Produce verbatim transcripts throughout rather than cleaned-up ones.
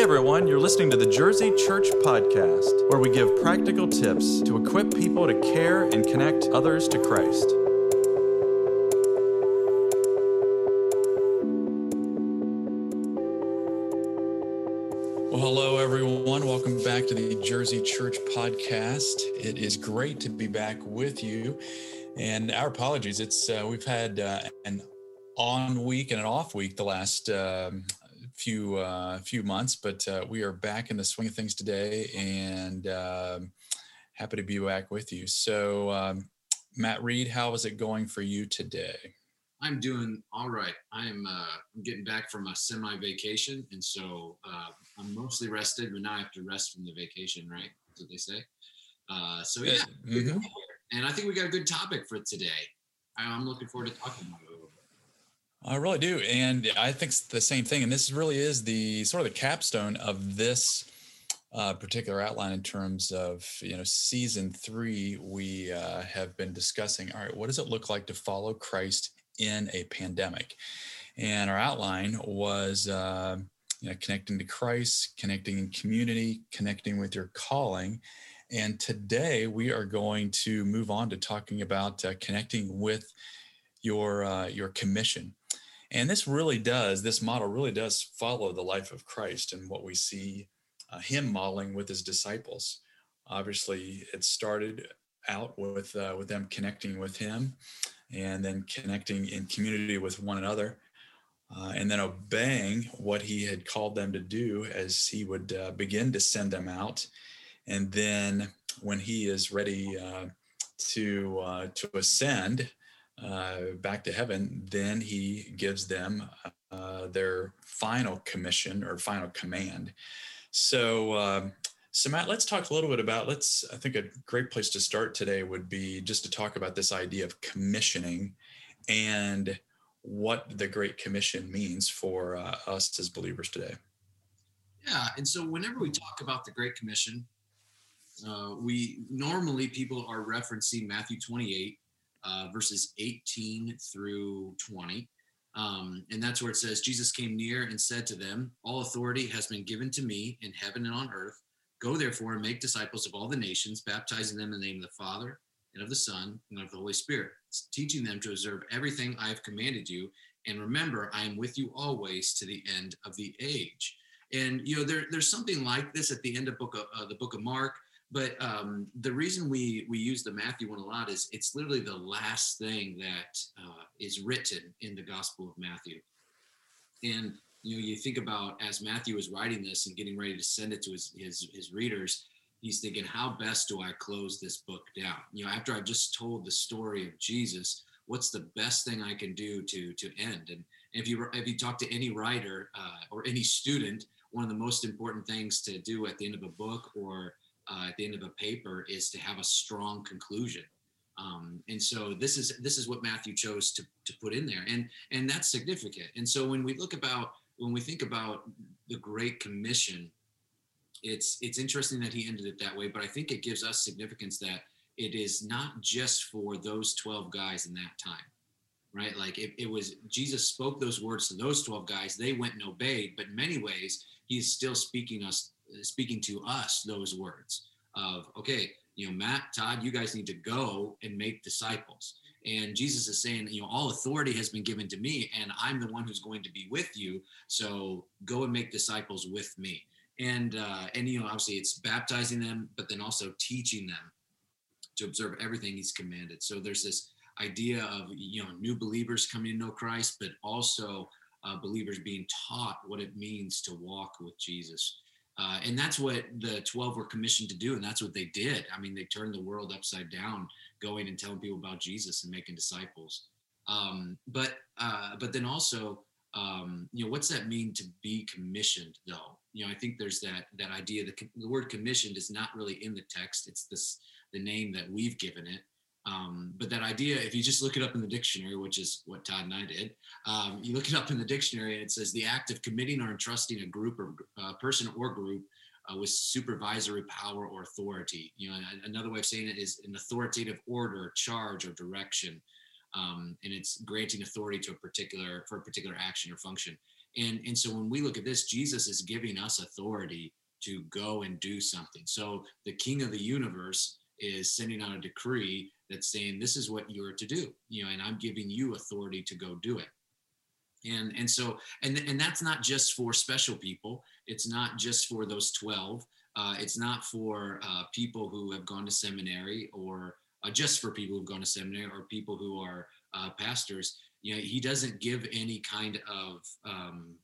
Hey everyone, you're listening to the Jersey Church Podcast, where we give practical tips to equip people to care and connect others to Christ. Well, hello everyone. Welcome back to the Jersey Church Podcast. It is great to be back with you. And our apologies, it's uh, we've had uh, an on week and an off week the last um few uh few months, but uh, we are back in the swing of things today, and uh, happy to be back with you. So um, Matt Reed, how is it going for you today? I'm doing all right. I'm uh, getting back from a semi vacation, and so uh, I'm mostly rested, but now I have to rest from the vacation, right? That's what they say. Uh, so yeah, mm-hmm. And I think we got a good topic for today. I'm looking forward to talking about it. I really do. And I think it's the same thing. And this really is the sort of the capstone of this uh, particular outline in terms of, you know, season three, we uh, have been discussing, all right, what does it look like to follow Christ in a pandemic? And our outline was, uh, you know, connecting to Christ, connecting in community, connecting with your calling. And today we are going to move on to talking about uh, connecting with your uh, your commission. And this really does, this model really does follow the life of Christ and what we see uh, him modeling with his disciples. Obviously, it started out with uh, with them connecting with him, and then connecting in community with one another, uh, and then obeying what he had called them to do as he would uh, begin to send them out. And then when he is ready uh, to uh, to ascend, Uh, back to heaven, then he gives them uh, their final commission or final command. So, um, so Matt, let's talk a little bit about, let's, I think a great place to start today would be just to talk about this idea of commissioning and what the Great Commission means for uh, us as believers today. Yeah. And so whenever we talk about the Great Commission, uh, we normally people are referencing Matthew twenty-eight. Uh, verses eighteen through twenty. Um, and that's where it says, Jesus came near and said to them, all authority has been given to me in heaven and on earth. Go therefore and make disciples of all the nations, baptizing them in the name of the Father and of the Son and of the Holy Spirit, teaching them to observe everything I have commanded you. And remember, I am with you always to the end of the age. And, you know, there, there's something like this at the end of book of, uh, the book of Mark. But um, the reason we we use the Matthew one a lot is it's literally the last thing that uh, is written in the Gospel of Matthew. And, you know, you think about as Matthew is writing this and getting ready to send it to his, his, his readers, he's thinking, how best do I close this book down? You know, after I've just told the story of Jesus, what's the best thing I can do to to end? And if you, if you talk to any writer uh, or any student, one of the most important things to do at the end of a book or Uh, at the end of a paper is to have a strong conclusion. Um, and so this is this is what Matthew chose to, to put in there. And and that's significant. And so when we look about, when we think about the Great Commission, it's it's interesting that he ended it that way, but I think it gives us significance that it is not just for those twelve guys in that time, right? Like it, it was, Jesus spoke those words to those twelve guys, they went and obeyed, but in many ways, he's still speaking us speaking to us those words of, okay, you know, Matt, Todd, you guys need to go and make disciples. And Jesus is saying, you know, all authority has been given to me, and I'm the one who's going to be with you. So go and make disciples with me. And, uh, and you know, obviously it's baptizing them, but then also teaching them to observe everything he's commanded. So there's this idea of, you know, new believers coming to know Christ, but also uh, believers being taught what it means to walk with Jesus. Uh, and that's what the twelve were commissioned to do, and that's what they did. I mean, they turned the world upside down, going and telling people about Jesus and making disciples. Um, but uh, but then also, um, you know, what's that mean to be commissioned, though? You know, I think there's that that idea that the word commissioned is not really in the text. It's this the name that we've given it. Um, but that idea, if you just look it up in the dictionary, which is what Todd and I did, um, you look it up in the dictionary and it says the act of committing or entrusting a group or uh, person or group uh, with supervisory power or authority. You know, another way of saying it is an authoritative order, charge, or direction. Um, and it's granting authority to a particular, for a particular action or function. And, and so when we look at this, Jesus is giving us authority to go and do something. So the King of the universe is sending out a decree that's saying, this is what you're to do, you know, and I'm giving you authority to go do it. And, and so, and, and that's not just for special people. It's not just for those twelve. Uh, it's not for uh, people who have gone to seminary, or uh, just for people who've gone to seminary, or people who are uh, pastors. You know, he doesn't give any kind of, um,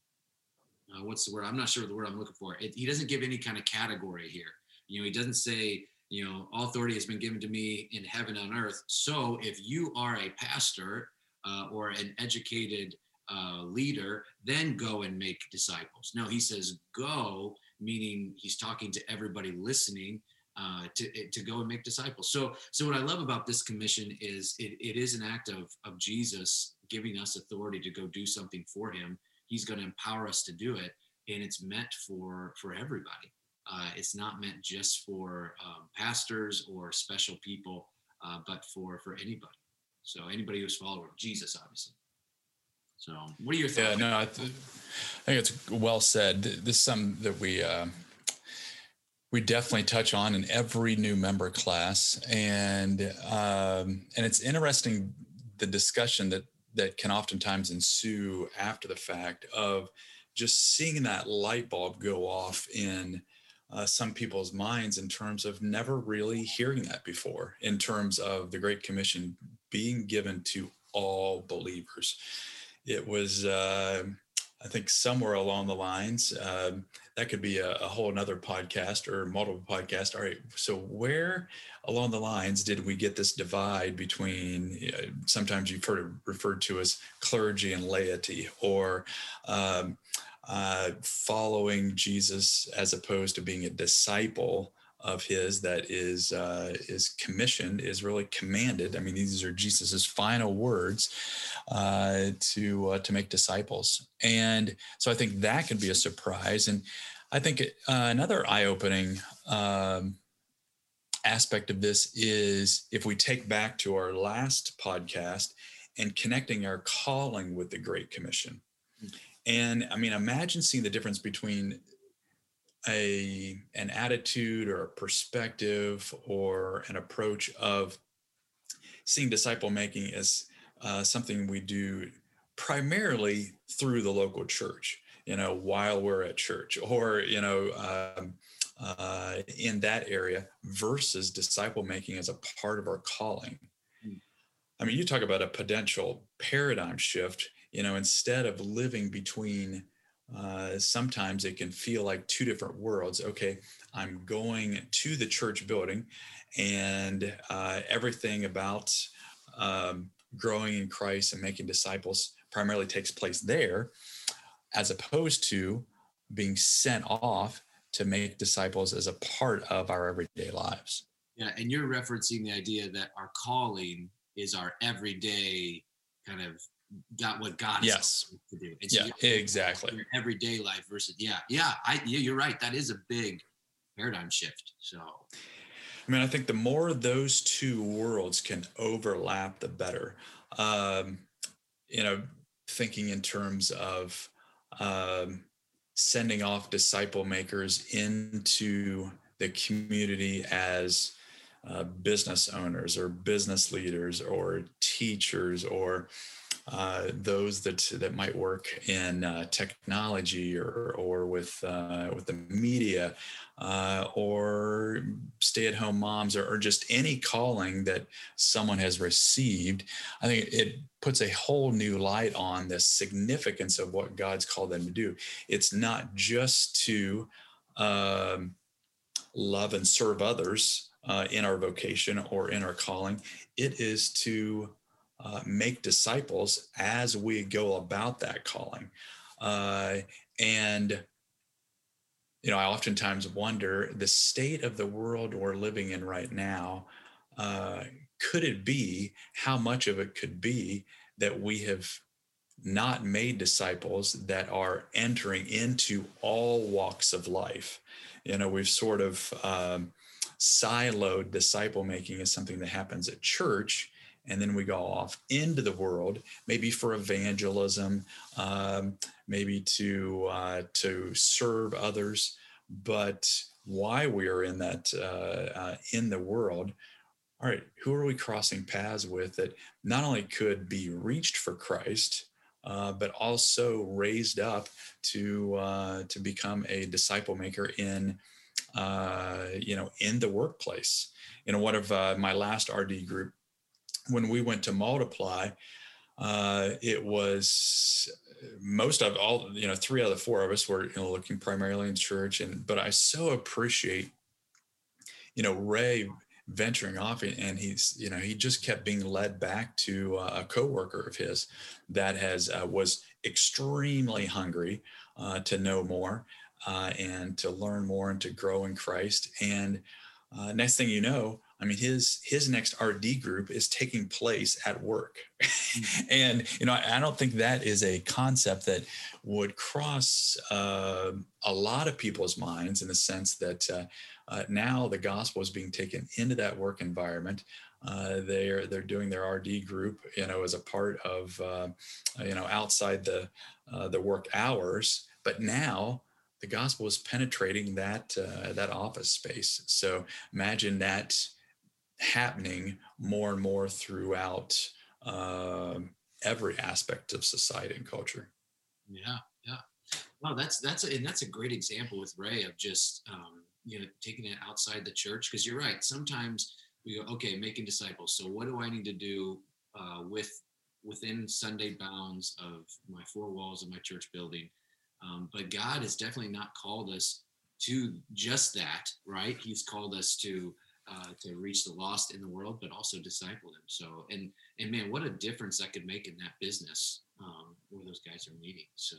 uh, what's the word? I'm not sure the word I'm looking for. It, he doesn't give any kind of category here. You know, he doesn't say, you know, all authority has been given to me in heaven and on earth. So if you are a pastor uh, or an educated uh, leader, then go and make disciples. No, he says, go, meaning he's talking to everybody listening uh, to, to go and make disciples. So, so what I love about this commission is it, it is an act of, of Jesus giving us authority to go do something for him. He's going to empower us to do it. And it's meant for, for everybody. Uh, it's not meant just for um, pastors or special people, uh, but for, for anybody. So anybody who's a follower of Jesus, obviously. So what are your thoughts? Yeah, no, I, th- I think it's well said. This is something that we, uh, we definitely touch on in every new member class. And, um, and it's interesting, the discussion that, that can oftentimes ensue after the fact of just seeing that light bulb go off in Uh, some people's minds in terms of never really hearing that before, in terms of the Great Commission being given to all believers. It was, uh, I think, somewhere along the lines, uh, that could be a, a whole nother podcast or multiple podcasts. All right, so where along the lines did we get this divide between, you know, sometimes you've heard it referred to as clergy and laity, or um, Uh, following Jesus as opposed to being a disciple of his that is uh, is commissioned, is really commanded. I mean, these are Jesus's final words uh, to uh, to make disciples, and so I think that could be a surprise. And I think uh, another eye-opening um, aspect of this is if we take back to our last podcast and connecting our calling with the Great Commission. Mm-hmm. And I mean, imagine seeing the difference between a an attitude or a perspective or an approach of seeing disciple making as uh, something we do primarily through the local church, you know, while we're at church, or, you know, um, uh, in that area, versus disciple making as a part of our calling. I mean, you talk about a potential paradigm shift. You know, instead of living between, uh, sometimes it can feel like two different worlds. Okay, I'm going to the church building, and uh, everything about um, growing in Christ and making disciples primarily takes place there, as opposed to being sent off to make disciples as a part of our everyday lives. Yeah, and you're referencing the idea that our calling is our everyday kind of got what God is yes. to do. It's yeah, your, exactly. Your everyday life versus, yeah, yeah, I, yeah, you're right. That is a big paradigm shift. So, I mean, I think the more those two worlds can overlap, the better. Um, you know, thinking in terms of um, sending off disciple makers into the community as uh, business owners or business leaders or teachers or Uh, those that that might work in uh, technology or or with uh, with the media uh, or stay-at-home moms or, or just any calling that someone has received, I think it puts a whole new light on the significance of what God's called them to do. It's not just to um, love and serve others uh, in our vocation or in our calling. It is to Uh, make disciples as we go about that calling. Uh, and, you know, I oftentimes wonder the state of the world we're living in right now. Uh, could it be, how much of it could be that we have not made disciples that are entering into all walks of life? You know, we've sort of um, siloed disciple making as something that happens at church And then we go off into the world, maybe for evangelism, um, maybe to uh, to serve others. But why we are in that uh, uh, in the world? All right, who are we crossing paths with that not only could be reached for Christ, uh, but also raised up to uh, to become a disciple maker in uh, you know in the workplace. You know, one of uh, my last R D group, when we went to multiply, uh, it was most of all, you know, three out of the four of us were you know, looking primarily in church. And, but I so appreciate, you know, Ray venturing off, and he's, you know, he just kept being led back to a coworker of his that has, uh, was extremely hungry uh, to know more uh, and to learn more and to grow in Christ. And uh, next thing you know, I mean, his his next R D group is taking place at work. And, you know, I, I don't think that is a concept that would cross uh, a lot of people's minds, in the sense that uh, uh, now the gospel is being taken into that work environment. Uh, they're they're doing their R D group, you know, as a part of, uh, you know, outside the uh, the work hours. But now the gospel is penetrating that uh, that office space. So imagine that happening more and more throughout uh, every aspect of society and culture. Yeah, yeah. Wow, that's that's a, and that's a great example with Ray of just um, you know taking it outside the church, because you're right. Sometimes we go, okay, making disciples. So what do I need to do uh, with within Sunday bounds of my four walls of my church building? Um, but God has definitely not called us to just that, right? He's called us to Uh, to reach the lost in the world, but also disciple them. So, and and man, what a difference that could make in that business um, where those guys are meeting. So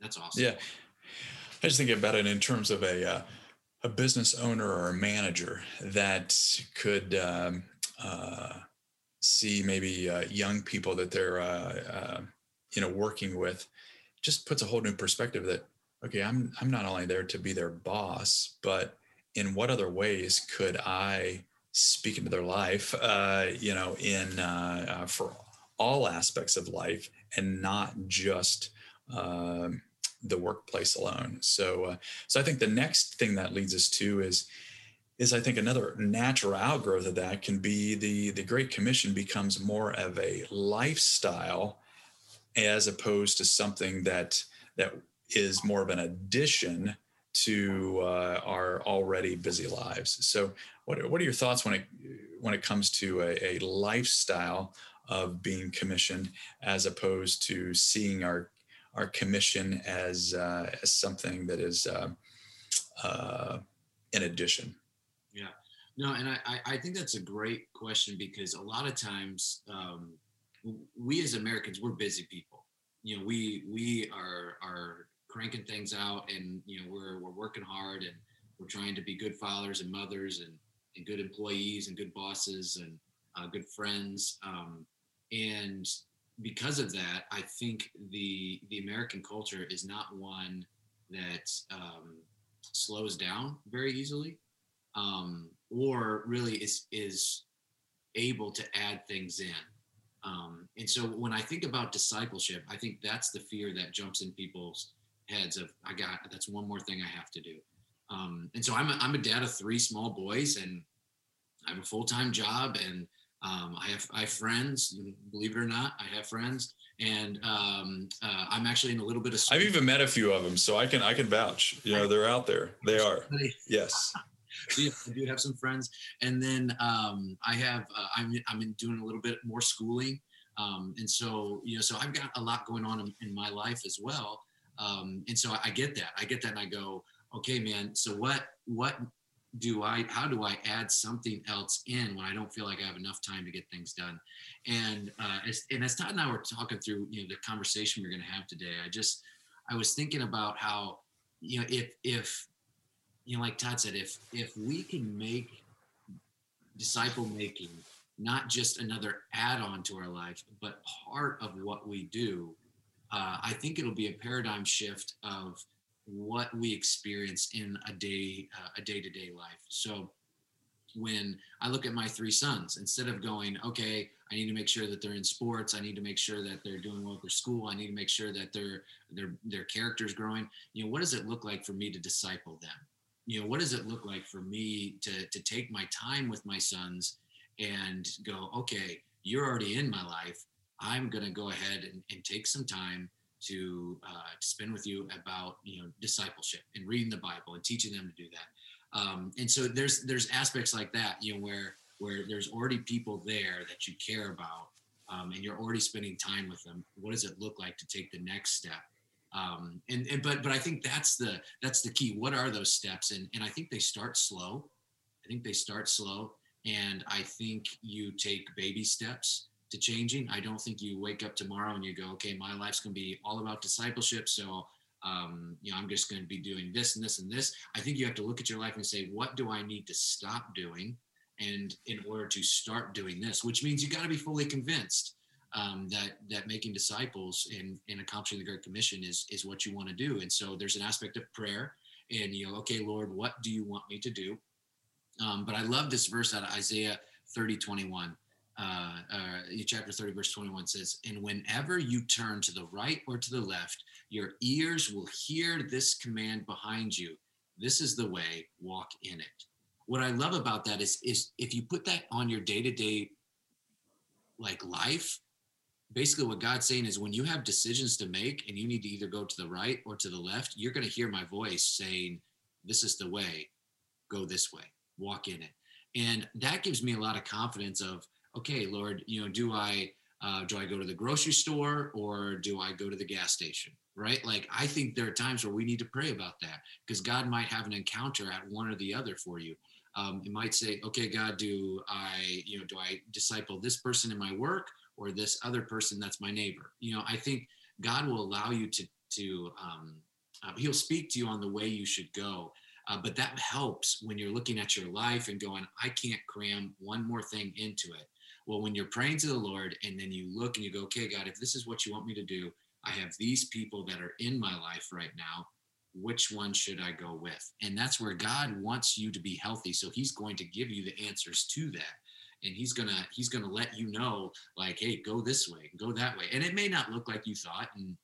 that's awesome. Yeah, I just think about it in terms of a uh, a business owner or a manager that could um, uh, see maybe uh, young people that they're uh, uh, you know working with, just puts a whole new perspective that, okay, I'm I'm not only there to be their boss, but in what other ways could I speak into their life, uh, you know, in uh, uh, for all aspects of life, and not just uh, the workplace alone. So, uh, so I think the next thing that leads us to is, is I think another natural outgrowth of that can be the the Great Commission becomes more of a lifestyle, as opposed to something that that is more of an addition to uh, our already busy lives. So, what what are your thoughts when it when it comes to a, a lifestyle of being commissioned, as opposed to seeing our our commission as uh, as something that is uh, uh, in addition? Yeah, no, and I I think that's a great question, because a lot of times um, we as Americans, we're busy people. You know, we we are are. cranking things out, and you know we're we're working hard, and we're trying to be good fathers and mothers, and, and good employees, and good bosses, and uh, good friends. Um, and because of that, I think the the American culture is not one that um, slows down very easily, um, or really is is able to add things in. Um, and so when I think about discipleship, I think that's the fear that jumps in people's heads of, I got, that's one more thing I have to do. Um, and so I'm a, I'm a dad of three small boys, and I have a full-time job, and um, I have I have friends, believe it or not, I have friends. And um, uh, I'm actually in a little bit of school. I've even met a few of them, so I can I can vouch. You know, they're out there. They are. Yes. So yeah, I do have some friends. And then um, I have, uh, I'm, I'm in doing a little bit more schooling. Um, and so, you know, so I've got a lot going on in, in my life as well. Um, and so I get that, I get that. And I go, okay, man, so what, what do I, how do I add something else in when I don't feel like I have enough time to get things done? And, uh, as, and as Todd and I were talking through, you know, the conversation we're going to have today, I just, I was thinking about how, you know, if, if, you know, like Todd said, if, if we can make disciple making not just another add-on to our life, but part of what we do, Uh, I think it'll be a paradigm shift of what we experience in a day, uh, a day-to-day life. So, when I look at my three sons, instead of going, okay, I need to make sure that they're in sports, I need to make sure that they're doing well for school, I need to make sure that their their their character's growing. You know, what does it look like for me to disciple them? You know, what does it look like for me to to take my time with my sons and go, okay, you're already in my life. I'm going to go ahead and, and take some time to, uh, to spend with you about, you know, discipleship and reading the Bible and teaching them to do that. Um, and so there's, there's aspects like that, you know, where, where there's already people there that you care about, um, and you're already spending time with them. What does it look like to take the next step? Um, and, and, but, but I think that's the, that's the key. What are those steps? And, and I think they start slow. I think they start slow. And I think you take baby steps to changing. I don't think you wake up tomorrow and you go, okay, my life's going to be all about discipleship. So, um, you know, I'm just going to be doing this and this and this. I think you have to look at your life and say, what do I need to stop doing? And in order to start doing this, which means you got to be fully convinced um, that, that making disciples and, and accomplishing the Great Commission is, is what you want to do. And so there's an aspect of prayer and, you know, okay, Lord, what do you want me to do? Um, but I love this verse out of Isaiah thirty, twenty-one, uh, uh, chapter thirty, verse twenty-one says, and whenever you turn to the right or to the left, your ears will hear this command behind you. This is the way, walk in it. What I love about that is, is if you put that on your day-to-day like life, basically what God's saying is when you have decisions to make and you need to either go to the right or to the left, you're going to hear my voice saying, this is the way, go this way. Walk in it. And that gives me a lot of confidence of, okay, Lord, you know, do I, uh, do I go to the grocery store or do I go to the gas station? Right? Like, I think there are times where we need to pray about that because God might have an encounter at one or the other for you. Um, it might say, okay, God, do I, you know, do I disciple this person in my work or this other person that's my neighbor? You know, I think God will allow you to, to, um, uh, he'll speak to you on the way you should go. Uh, but that helps when you're looking at your life and going, I can't cram one more thing into it. Well, when you're praying to the Lord and then you look and you go, okay, God, if this is what you want me to do, I have these people that are in my life right now. Which one should I go with? And that's where God wants you to be healthy. So he's going to give you the answers to that. And he's going to, he's going to let you know, like, hey, go this way, go that way. And it may not look like you thought. And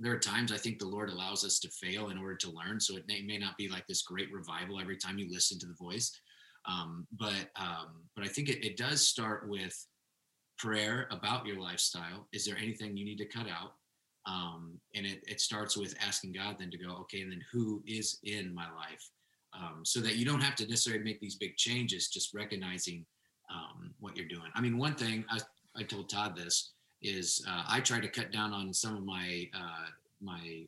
there are times I think the Lord allows us to fail in order to learn. So it may, may not be like this great revival every time you listen to the voice. Um, but um, but I think it, it does start with prayer about your lifestyle. Is there anything you need to cut out? Um, and it, it starts with asking God then to go, okay, and then who is in my life? Um, so that you don't have to necessarily make these big changes, just recognizing um, what you're doing. I mean, one thing, I, I told Todd this, is uh, I try to cut down on some of my uh, my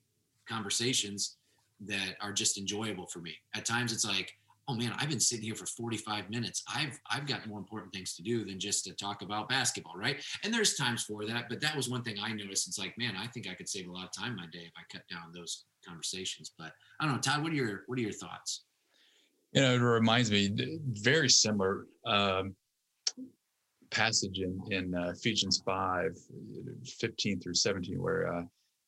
conversations that are just enjoyable for me. At times it's like, oh man, I've been sitting here for forty-five minutes. I've I've got more important things to do than just to talk about basketball, right? And there's times for that, but that was one thing I noticed. It's like, man, I think I could save a lot of time my day if I cut down those conversations. But I don't know, Todd, what are your what are your thoughts? You know, it reminds me, very similar. Um, passage in, in uh, Ephesians five, fifteen through seventeen, where, uh,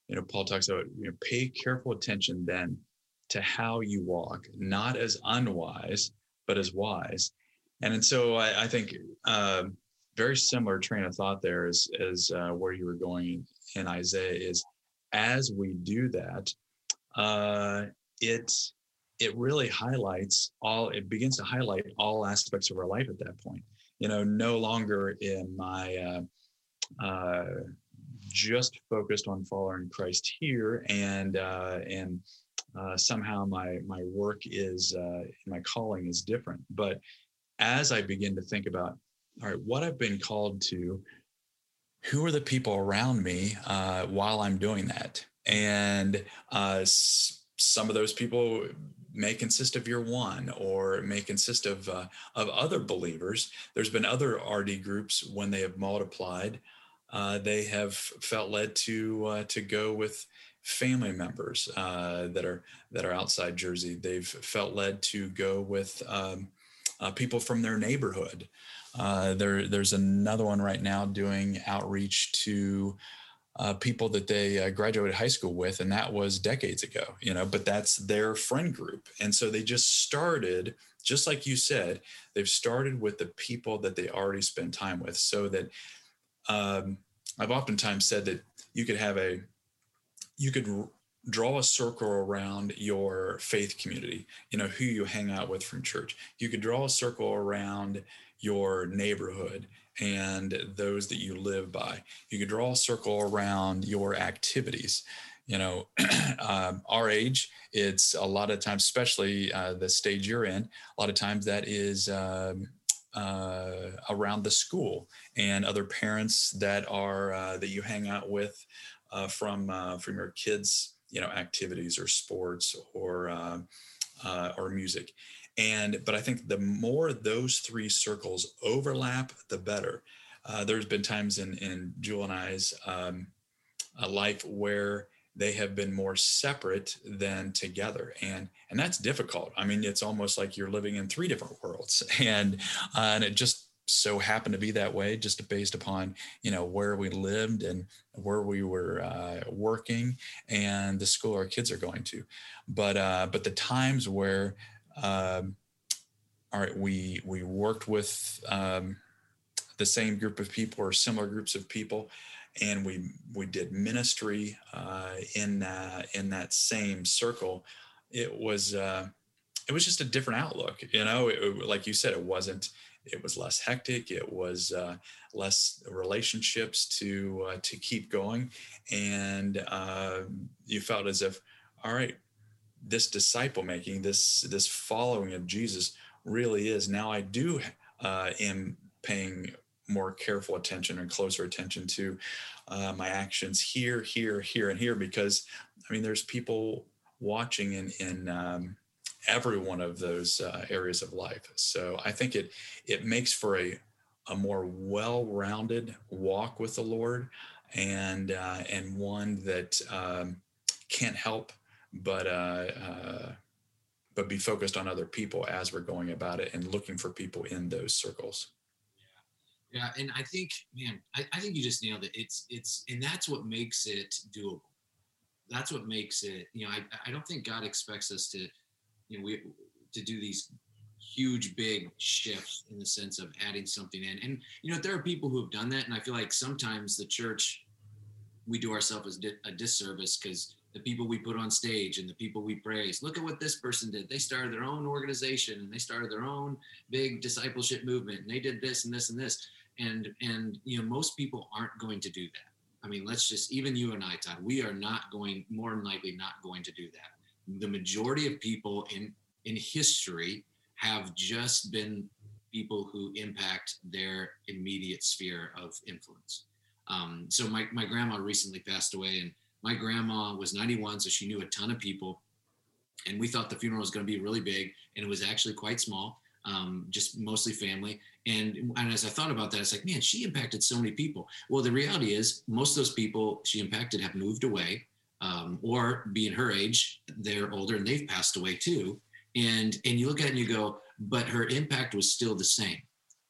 you know, Paul talks about, you know, pay careful attention then to how you walk, not as unwise, but as wise. And, and so I, I think uh, very similar train of thought there is, is uh, where you were going in Isaiah is, as we do that, uh, it, it really highlights all, it begins to highlight all aspects of our life at that point. You know, no longer am I uh, uh, just focused on following Christ here, and uh, and uh, somehow my my work is uh, my calling is different. But as I begin to think about, all right, what I've been called to, who are the people around me uh, while I'm doing that, and uh, s- some of those people may consist of your one, or may consist of uh, of other believers. There's been other R D groups when they have multiplied, uh, they have felt led to uh, to go with family members uh, that are that are outside Jersey. They've felt led to go with um, uh, people from their neighborhood. Uh, there, there's another one right now doing outreach to uh, people that they uh, graduated high school with, and that was decades ago, you know, but that's their friend group. And so they just started, just like you said, they've started with the people that they already spend time with. So that um, I've oftentimes said that you could have a, you could r- draw a circle around your faith community, you know, who you hang out with from church. You could draw a circle around your neighborhood and those that you live by. You could draw a circle around your activities. You know, um, our age, it's a lot of times, especially uh, the stage you're in, a lot of times that is um, uh, around the school and other parents that are uh, that you hang out with uh, from uh, from your kids, you know, activities or sports or uh, uh, or music. And but I think the more those three circles overlap, the better. Uh, there's been times in, in Jewel and I's um, life where they have been more separate than together. And and that's difficult. I mean, it's almost like you're living in three different worlds. And uh, and it just so happened to be that way, just based upon, you know, where we lived and where we were uh, working and the school our kids are going to. But uh, but the times where Um, all right, we we worked with um, the same group of people or similar groups of people, and we we did ministry uh, in uh, in that same circle. It was uh, it was just a different outlook, you know. It, it, like you said, it wasn't. It was less hectic. It was uh, less relationships to uh, to keep going, and uh, you felt as if, all right, this disciple making, this this following of Jesus really is. Now I do uh, am paying more careful attention and closer attention to uh, my actions here, here, here, and here, because, I mean, there's people watching in, in um, every one of those uh, areas of life. So I think it it makes for a, a more well-rounded walk with the Lord, and, uh, and one that um, can't help but uh, uh, but be focused on other people as we're going about it and looking for people in those circles. Yeah, yeah, and I think, man, I, I think you just nailed it. It's it's and that's what makes it doable. That's what makes it. You know, I I don't think God expects us to, you know, we to do these huge big shifts in the sense of adding something in. And you know, there are people who have done that, and I feel like sometimes the church, we do ourselves a disservice because the people we put on stage and the people we praise, look at what this person did. They started their own organization and they started their own big discipleship movement and they did this and this and this. And, and, you know, most people aren't going to do that. I mean, let's just, even you and I, Todd, we are not going, more than likely not going to do that. The majority of people in, in history have just been people who impact their immediate sphere of influence. Um, so my, my grandma recently passed away, and my grandma was ninety-one, so she knew a ton of people, and we thought the funeral was going to be really big, and it was actually quite small, um, just mostly family. And, and as I thought about that, it's like, man, she impacted so many people. Well, the reality is most of those people she impacted have moved away, um, or being her age, they're older and they've passed away too. And, and you look at it and you go, but her impact was still the same.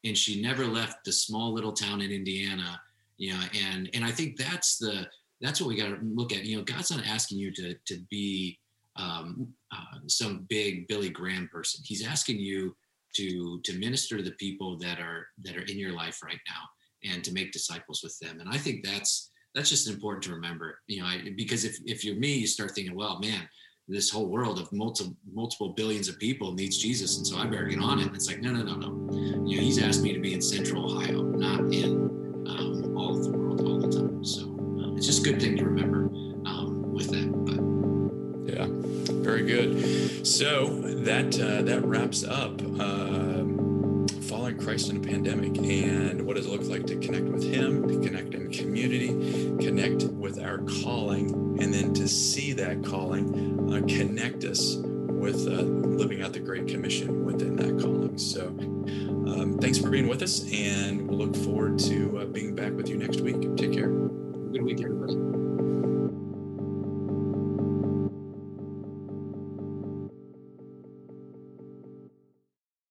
And she never left the small little town in Indiana, you know, and, and I think that's the, that's what we got to look at. You know, God's not asking you to to be um, uh, some big Billy Graham person. He's asking you to to minister to the people that are that are in your life right now, and to make disciples with them. And I think that's that's just important to remember. You know, I, because if if you're me, you start thinking, well, man, this whole world of multiple multiple billions of people needs Jesus, and so I better get on it. And it's like, no, no, no, no. You know, He's asked me to be in Central Ohio, not in um, all of the world all the time. So. It's just a good thing to remember um, with that. But. Yeah, very good. So that uh, that wraps up um, following Christ in a pandemic, and what does it look like to connect with Him, to connect in community, connect with our calling, and then to see that calling uh, connect us with uh, living out the Great Commission within that calling. So um, thanks for being with us, and we'll look forward to uh, being back with you next week. Take care. Good week, everybody.